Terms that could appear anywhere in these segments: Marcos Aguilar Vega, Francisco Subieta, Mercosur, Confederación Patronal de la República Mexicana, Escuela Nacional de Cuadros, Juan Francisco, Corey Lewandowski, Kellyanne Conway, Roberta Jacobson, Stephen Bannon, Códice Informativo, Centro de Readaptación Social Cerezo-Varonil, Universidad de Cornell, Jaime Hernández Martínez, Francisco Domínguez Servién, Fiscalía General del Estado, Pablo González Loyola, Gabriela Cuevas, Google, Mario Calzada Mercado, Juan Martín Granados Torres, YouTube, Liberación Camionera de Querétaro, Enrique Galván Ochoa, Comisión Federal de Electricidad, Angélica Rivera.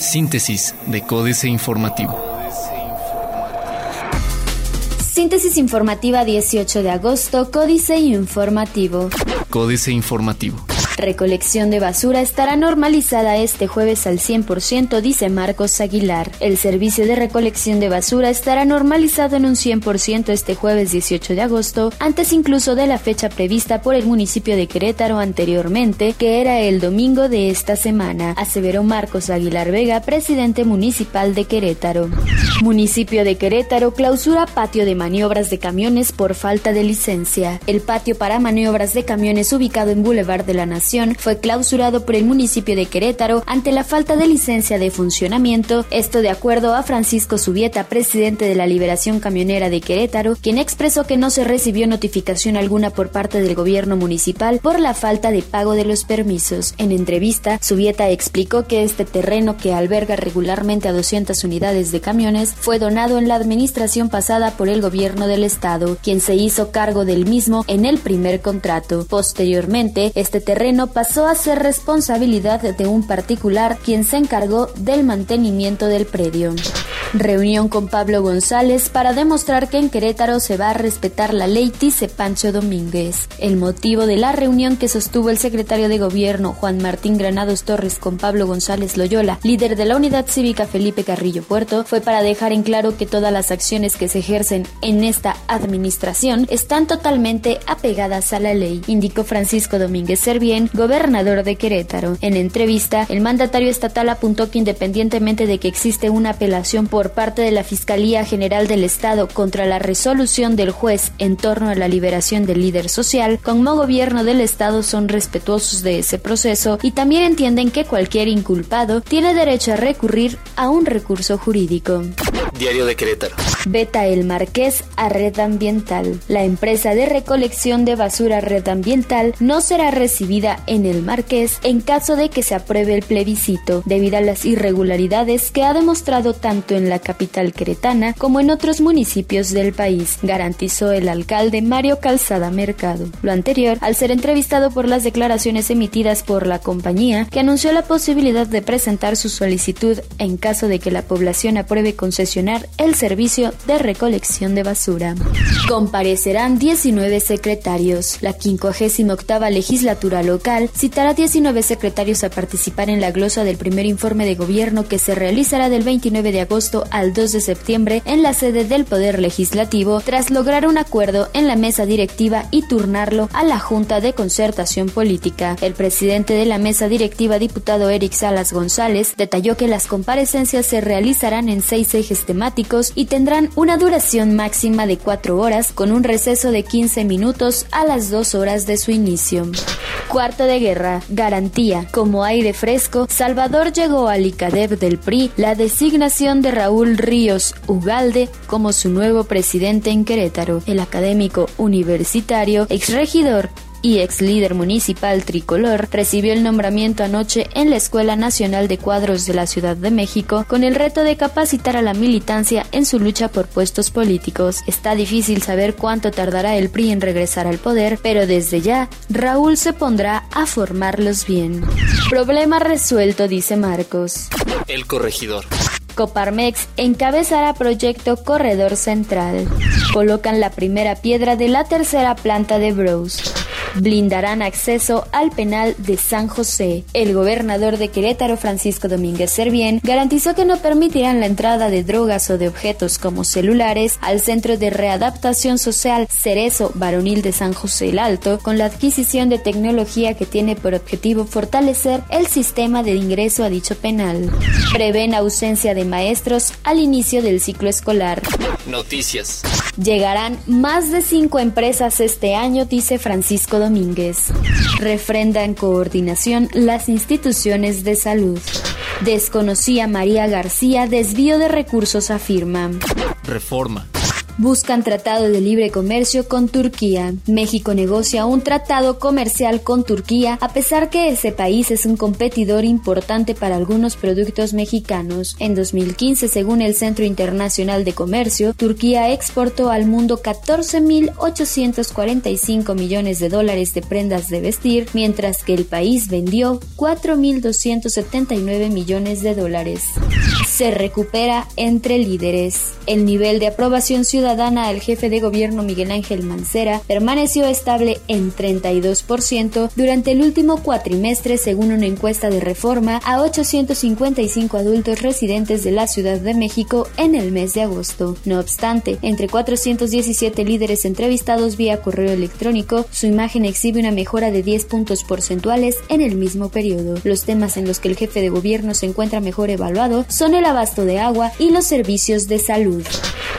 Síntesis de Códice Informativo. Síntesis informativa 18 de agosto, Códice Informativo. Códice Informativo. Recolección de basura estará normalizada este jueves al 100%, dice Marcos Aguilar. El servicio de recolección de basura estará normalizado en un 100% este jueves 18 de agosto, antes incluso de la fecha prevista por el municipio de Querétaro anteriormente, que era el domingo de esta semana, aseveró Marcos Aguilar Vega, presidente municipal de Querétaro. Municipio de Querétaro clausura patio de maniobras de camiones por falta de licencia. El patio para maniobras de camiones ubicado en Boulevard de la Nación fue clausurado por el municipio de Querétaro ante la falta de licencia de funcionamiento, esto de acuerdo a Francisco Subieta, presidente de la Liberación Camionera de Querétaro, quien expresó que no se recibió notificación alguna por parte del gobierno municipal por la falta de pago de los permisos. En entrevista, Subieta explicó que este terreno, que alberga regularmente a 200 unidades de camiones, fue donado en la administración pasada por el gobierno del estado, quien se hizo cargo del mismo en el primer contrato. Posteriormente, este terreno pasó a ser responsabilidad de un particular, quien se encargó del mantenimiento del predio. Reunión con Pablo González para demostrar que en Querétaro se va a respetar la ley, dice Pancho Domínguez. El motivo de la reunión que sostuvo el secretario de Gobierno Juan Martín Granados Torres con Pablo González Loyola, líder de la Unidad Cívica Felipe Carrillo Puerto, fue para dejar en claro que todas las acciones que se ejercen en esta administración están totalmente apegadas a la ley, indicó Francisco Domínguez Servién, gobernador de Querétaro. En entrevista, el mandatario estatal apuntó que independientemente de que existe una apelación por parte de la Fiscalía General del Estado contra la resolución del juez en torno a la liberación del líder social, como gobierno del Estado son respetuosos de ese proceso y también entienden que cualquier inculpado tiene derecho a recurrir a un recurso jurídico. Diario de Querétaro. Veta el Marqués a Red Ambiental. La empresa de recolección de basura Red Ambiental no será recibida en el Marqués en caso de que se apruebe el plebiscito, debido a las irregularidades que ha demostrado tanto en la capital queretana como en otros municipios del país, garantizó el alcalde Mario Calzada Mercado. Lo anterior, al ser entrevistado por las declaraciones emitidas por la compañía, que anunció la posibilidad de presentar su solicitud en caso de que la población apruebe concesionar el servicio de recolección de basura. Comparecerán 19 secretarios. La 58ª legislatura local citará 19 secretarios a participar en la glosa del primer informe de gobierno que se realizará del 29 de agosto al 2 de septiembre en la sede del Poder Legislativo, tras lograr un acuerdo en la mesa directiva y turnarlo a la Junta de Concertación Política. El presidente de la mesa directiva, diputado Eric Salas González, detalló que las comparecencias se realizarán en 6 ejes temáticos y tendrán una duración máxima de 4 horas, con un receso de 15 minutos a las 2 horas de su inicio. Cuarto de guerra, garantía. Como aire fresco, Salvador llegó al ICADEP del PRI la designación de Raúl Ríos Ugalde como su nuevo presidente en Querétaro. El académico universitario, exregidor y ex líder municipal tricolor, recibió el nombramiento anoche en la Escuela Nacional de Cuadros de la Ciudad de México, con el reto de capacitar a la militancia en su lucha por puestos políticos. Está difícil saber cuánto tardará el PRI en regresar al poder, pero desde ya Raúl se pondrá a formarlos bien. Problema resuelto, dice Marcos. El corregidor. Coparmex encabezará proyecto Corredor Central. Colocan la primera piedra de la tercera planta de Bros. Blindarán acceso al penal de San José. El gobernador de Querétaro, Francisco Domínguez Servién, garantizó que no permitirán la entrada de drogas o de objetos como celulares al Centro de Readaptación Social Cerezo-Varonil de San José el Alto, con la adquisición de tecnología que tiene por objetivo fortalecer el sistema de ingreso a dicho penal. Prevén ausencia de maestros al inicio del ciclo escolar. Noticias. Llegarán más de 5 empresas este año, dice Francisco Domínguez. Refrendan coordinación las instituciones de salud. Desconocía María García desvío de recursos, afirma. Reforma. buscan tratado de libre comercio con Turquía. México negocia un tratado comercial con Turquía, a pesar que ese país es un competidor importante para algunos productos mexicanos. En 2015, según el Centro Internacional de Comercio, Turquía exportó al mundo 14.845 millones de dólares de prendas de vestir, mientras que el país vendió 4.279 millones de dólares. Se recupera entre líderes. El nivel de aprobación ciudadana del jefe de gobierno Miguel Ángel Mancera permaneció estable en 32% durante el último cuatrimestre, según una encuesta de Reforma a 855 adultos residentes de la Ciudad de México en el mes de agosto. No obstante, entre 417 líderes entrevistados vía correo electrónico, su imagen exhibe una mejora de 10 puntos porcentuales en el mismo periodo. Los temas en los que el jefe de gobierno se encuentra mejor evaluado son el abasto de agua y los servicios de salud.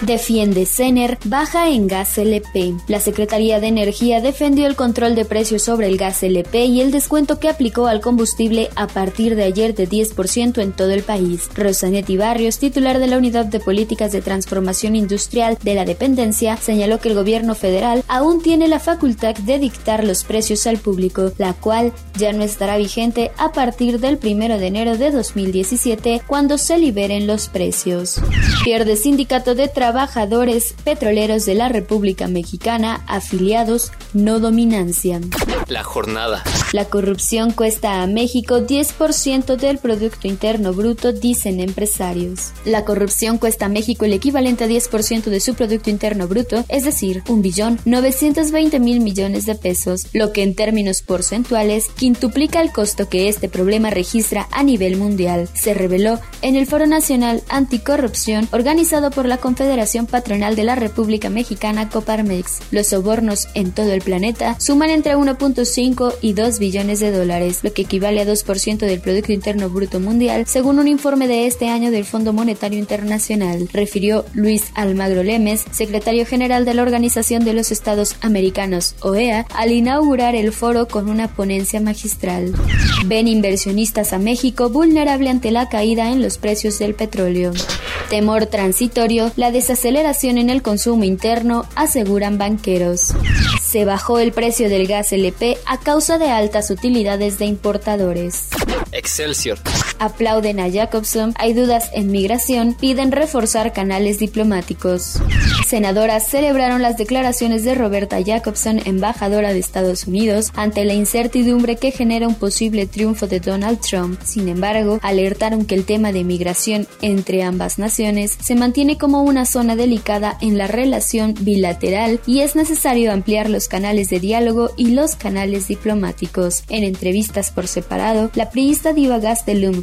Defiende CENER, baja en gas LP. La Secretaría de Energía defendió el control de precios sobre el gas LP y el descuento que aplicó al combustible a partir de ayer de 10% en todo el país. Rosanet Barrios, titular de la Unidad de Políticas de Transformación Industrial de la Dependencia, señaló que el gobierno federal aún tiene la facultad de dictar los precios al público, la cual ya no estará vigente a partir del 1 de enero de 2017, cuando se liberen los precios. Pierde Sindicato de Trabajadores Petroleros de la República Mexicana, afiliados, no dominancia. La jornada. La corrupción cuesta a México 10% del Producto Interno Bruto, dicen empresarios. La corrupción cuesta a México el equivalente a 10% de su Producto Interno Bruto, es decir, 1.920.000 millones de pesos, lo que en términos porcentuales quintuplica el costo que este problema registra a nivel mundial, se reveló en el Foro Nacional Anticorrupción organizado por la Confederación Patronal de la República Mexicana, Coparmex. Los sobornos en todo el planeta suman entre 1.5 y 2 billones de dólares, lo que equivale a 2% del Producto Interno Bruto Mundial, según un informe de este año del Fondo Monetario Internacional, refirió Luis Almagro Lemes, secretario general de la Organización de los Estados Americanos, OEA, al inaugurar el foro con una ponencia magistral. Ven inversionistas a México vulnerable ante la caída en los precios del petróleo. Temor transitorio, la desaceleración en el consumo interno, aseguran banqueros. Se bajó el precio del gas LP a causa de altas utilidades de importadores. Excelsior. Aplauden a Jacobson, hay dudas en migración, piden reforzar canales diplomáticos. Senadoras celebraron las declaraciones de Roberta Jacobson, embajadora de Estados Unidos, ante la incertidumbre que genera un posible triunfo de Donald Trump. Sin embargo, alertaron que el tema de migración entre ambas naciones se mantiene como una zona delicada en la relación bilateral y es necesario ampliar los canales de diálogo y los canales diplomáticos. En entrevistas por separado, la priista Diva Gastelum,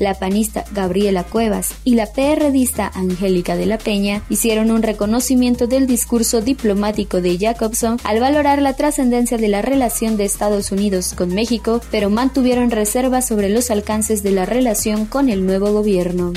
la panista Gabriela Cuevas y la PRDista Angélica de la Peña hicieron un reconocimiento del discurso diplomático de Jacobson al valorar la trascendencia de la relación de Estados Unidos con México, pero mantuvieron reservas sobre los alcances de la relación con el nuevo gobierno.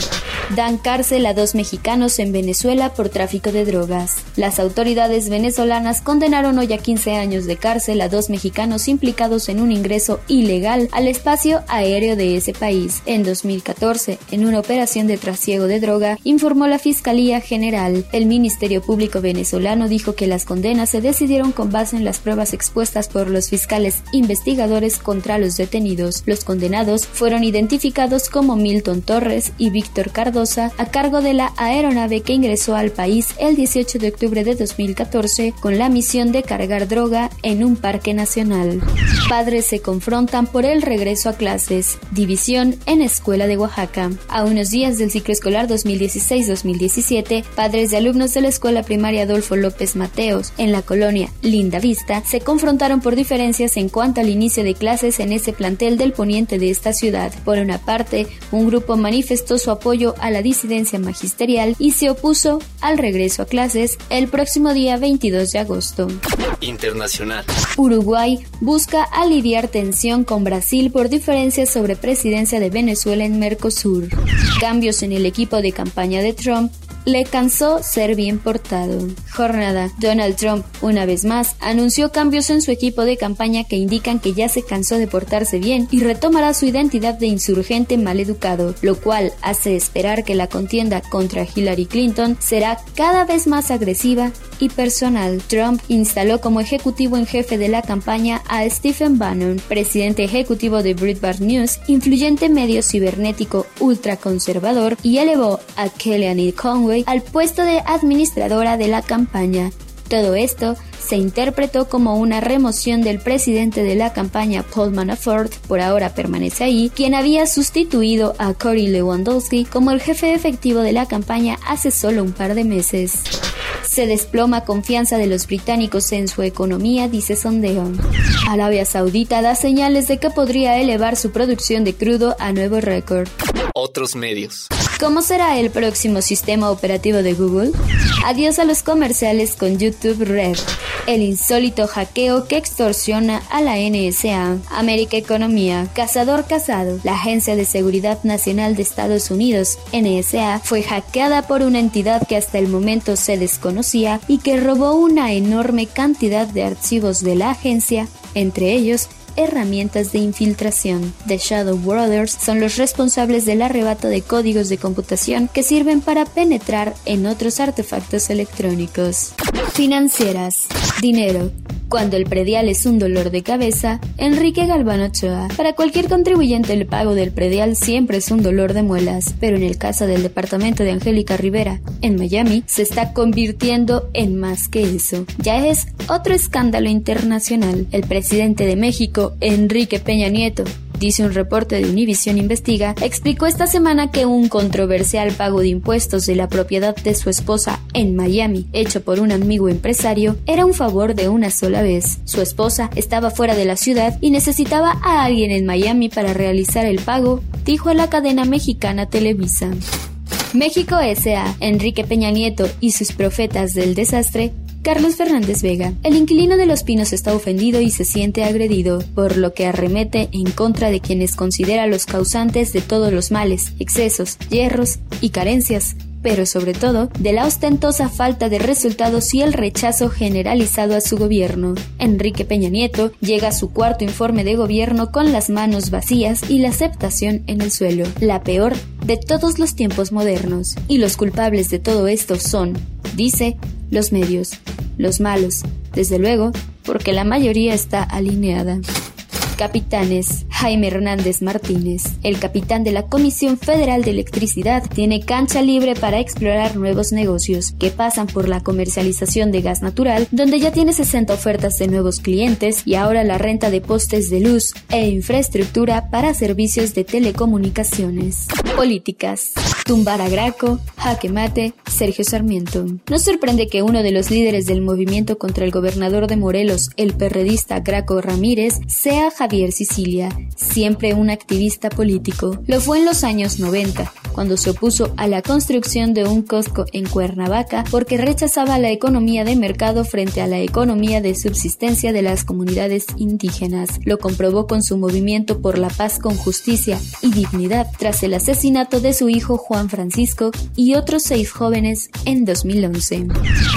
Dan cárcel a 2 mexicanos en Venezuela por tráfico de drogas. Las autoridades venezolanas condenaron hoy a 15 años de cárcel a 2 mexicanos implicados en un ingreso ilegal al espacio aéreo de ese país. En 2014, en una operación de trasiego de droga, informó la Fiscalía General. El Ministerio Público venezolano dijo que las condenas se decidieron con base en las pruebas expuestas por los fiscales investigadores contra los detenidos. Los condenados fueron identificados como Milton Torres y Víctor Cardoza, a cargo de la aeronave que ingresó al país el 18 de octubre de 2014 con la misión de cargar droga en un parque nacional. Padres se confrontan por el regreso a clases. División en escuela de Oaxaca. A unos días del ciclo escolar 2016-2017, padres de alumnos de la escuela primaria Adolfo López Mateos en la colonia Linda Vista se confrontaron por diferencias en cuanto al inicio de clases en ese plantel del poniente de esta ciudad. Por una parte, un grupo manifestó su apoyo a la disidencia magisterial y se opuso al regreso a clases el próximo día 22 de agosto. Internacional. Uruguay busca aliviar tensión con Brasil por diferencias sobre presidencia de Venezuela en Mercosur. Cambios en el equipo de campaña de Trump le cansó ser bien portado. Jornada. Donald Trump, una vez más, anunció cambios en su equipo de campaña que indican que ya se cansó de portarse bien y retomará su identidad de insurgente maleducado, lo cual hace esperar que la contienda contra Hillary Clinton será cada vez más agresiva y personal. Trump instaló como ejecutivo en jefe de la campaña a Stephen Bannon, presidente ejecutivo de Breitbart News, influyente medio cibernético ultraconservador, y elevó a Kellyanne Conway al puesto de administradora de la campaña. Todo esto se interpretó como una remoción del presidente de la campaña Paul Manafort, por ahora permanece ahí, quien había sustituido a Corey Lewandowski como el jefe efectivo de la campaña hace solo un par de meses. Se desploma confianza de los británicos en su economía, dice sondeo. Arabia Saudita da señales de que podría elevar su producción de crudo a nuevo récord. Otros medios. ¿Cómo será el próximo sistema operativo de Google? Adiós a los comerciales con YouTube Red. El insólito hackeo que extorsiona a la NSA. América Economía. Cazador cazado. La Agencia de Seguridad Nacional de Estados Unidos, NSA, fue hackeada por una entidad que hasta el momento se desconocía y que robó una enorme cantidad de archivos de la agencia, entre ellos herramientas de infiltración. The Shadow Brothers son los responsables del arrebato de códigos de computación que sirven para penetrar en otros artefactos electrónicos. Financieras. Dinero. Cuando el predial es un dolor de cabeza, Enrique Galván Ochoa. Para cualquier contribuyente el pago del predial siempre es un dolor de muelas, pero en el caso del departamento de Angélica Rivera, en Miami, se está convirtiendo en más que eso. Ya es otro escándalo internacional. El presidente de México, Enrique Peña Nieto, dice un reporte de Univision Investiga, explicó esta semana que un controversial pago de impuestos de la propiedad de su esposa en Miami, hecho por un amigo empresario, era un favor de una sola vez. Su esposa estaba fuera de la ciudad y necesitaba a alguien en Miami para realizar el pago, dijo a la cadena mexicana Televisa. México S.A. Enrique Peña Nieto y sus profetas del desastre. Carlos Fernández Vega. El inquilino de Los Pinos está ofendido y se siente agredido, por lo que arremete en contra de quienes considera los causantes de todos los males, excesos, yerros y carencias, pero sobre todo de la ostentosa falta de resultados y el rechazo generalizado a su gobierno. Enrique Peña Nieto llega a su cuarto informe de gobierno con las manos vacías y la aceptación en el suelo, la peor de todos los tiempos modernos. Y los culpables de todo esto son, dice, los medios, los malos, desde luego, porque la mayoría está alineada. Capitanes. Jaime Hernández Martínez, el capitán de la Comisión Federal de Electricidad, tiene cancha libre para explorar nuevos negocios que pasan por la comercialización de gas natural, donde ya tiene 60 ofertas de nuevos clientes y ahora la renta de postes de luz e infraestructura para servicios de telecomunicaciones. Políticas. Tumbar a Graco, jaque mate, Sergio Sarmiento. No sorprende que uno de los líderes del movimiento contra el gobernador de Morelos, el perredista Graco Ramírez, sea Javier Sicilia, siempre un activista político. Lo fue en los años 90, cuando se opuso a la construcción de un Costco en Cuernavaca porque rechazaba la economía de mercado frente a la economía de subsistencia de las comunidades indígenas. Lo comprobó con su movimiento por la paz con justicia y dignidad tras el asesinato de su hijo Juan Francisco y otros 6 jóvenes en 2011.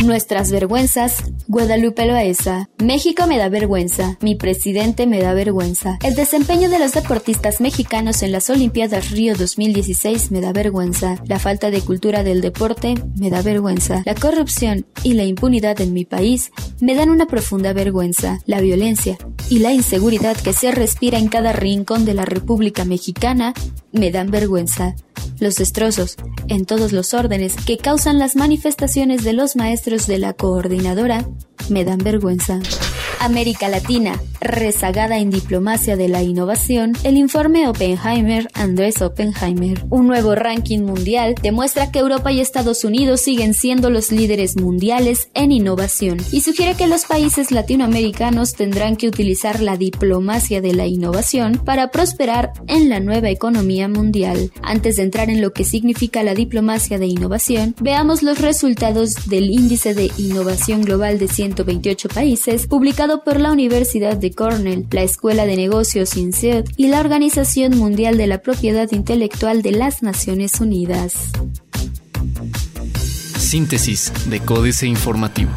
Nuestras vergüenzas. Guadalupe Loaesa. México me da vergüenza. Mi presidente me da vergüenza. El desempeño de los deportistas mexicanos en las Olimpiadas Río 2016 me da vergüenza. La falta de cultura del deporte me da vergüenza. La corrupción y la impunidad en mi país me dan una profunda vergüenza. La violencia y la inseguridad que se respira en cada rincón de la República Mexicana me dan vergüenza. Los destrozos, en todos los órdenes, que causan las manifestaciones de los maestros de la coordinadora, me dan vergüenza. América Latina, rezagada en diplomacia de la innovación, el informe Oppenheimer, Andrés Oppenheimer. Un nuevo ranking mundial demuestra que Europa y Estados Unidos siguen siendo los líderes mundiales en innovación y sugiere que los países latinoamericanos tendrán que utilizar la diplomacia de la innovación para prosperar en la nueva economía mundial. Antes de entrar en lo que significa la diplomacia de innovación, veamos los resultados del Índice de Innovación Global de 128 países, publicado por la Universidad de Cornell, la Escuela de Negocios INSEAD y la Organización Mundial de la Propiedad Intelectual de las Naciones Unidas. síntesis de Códice Informativo.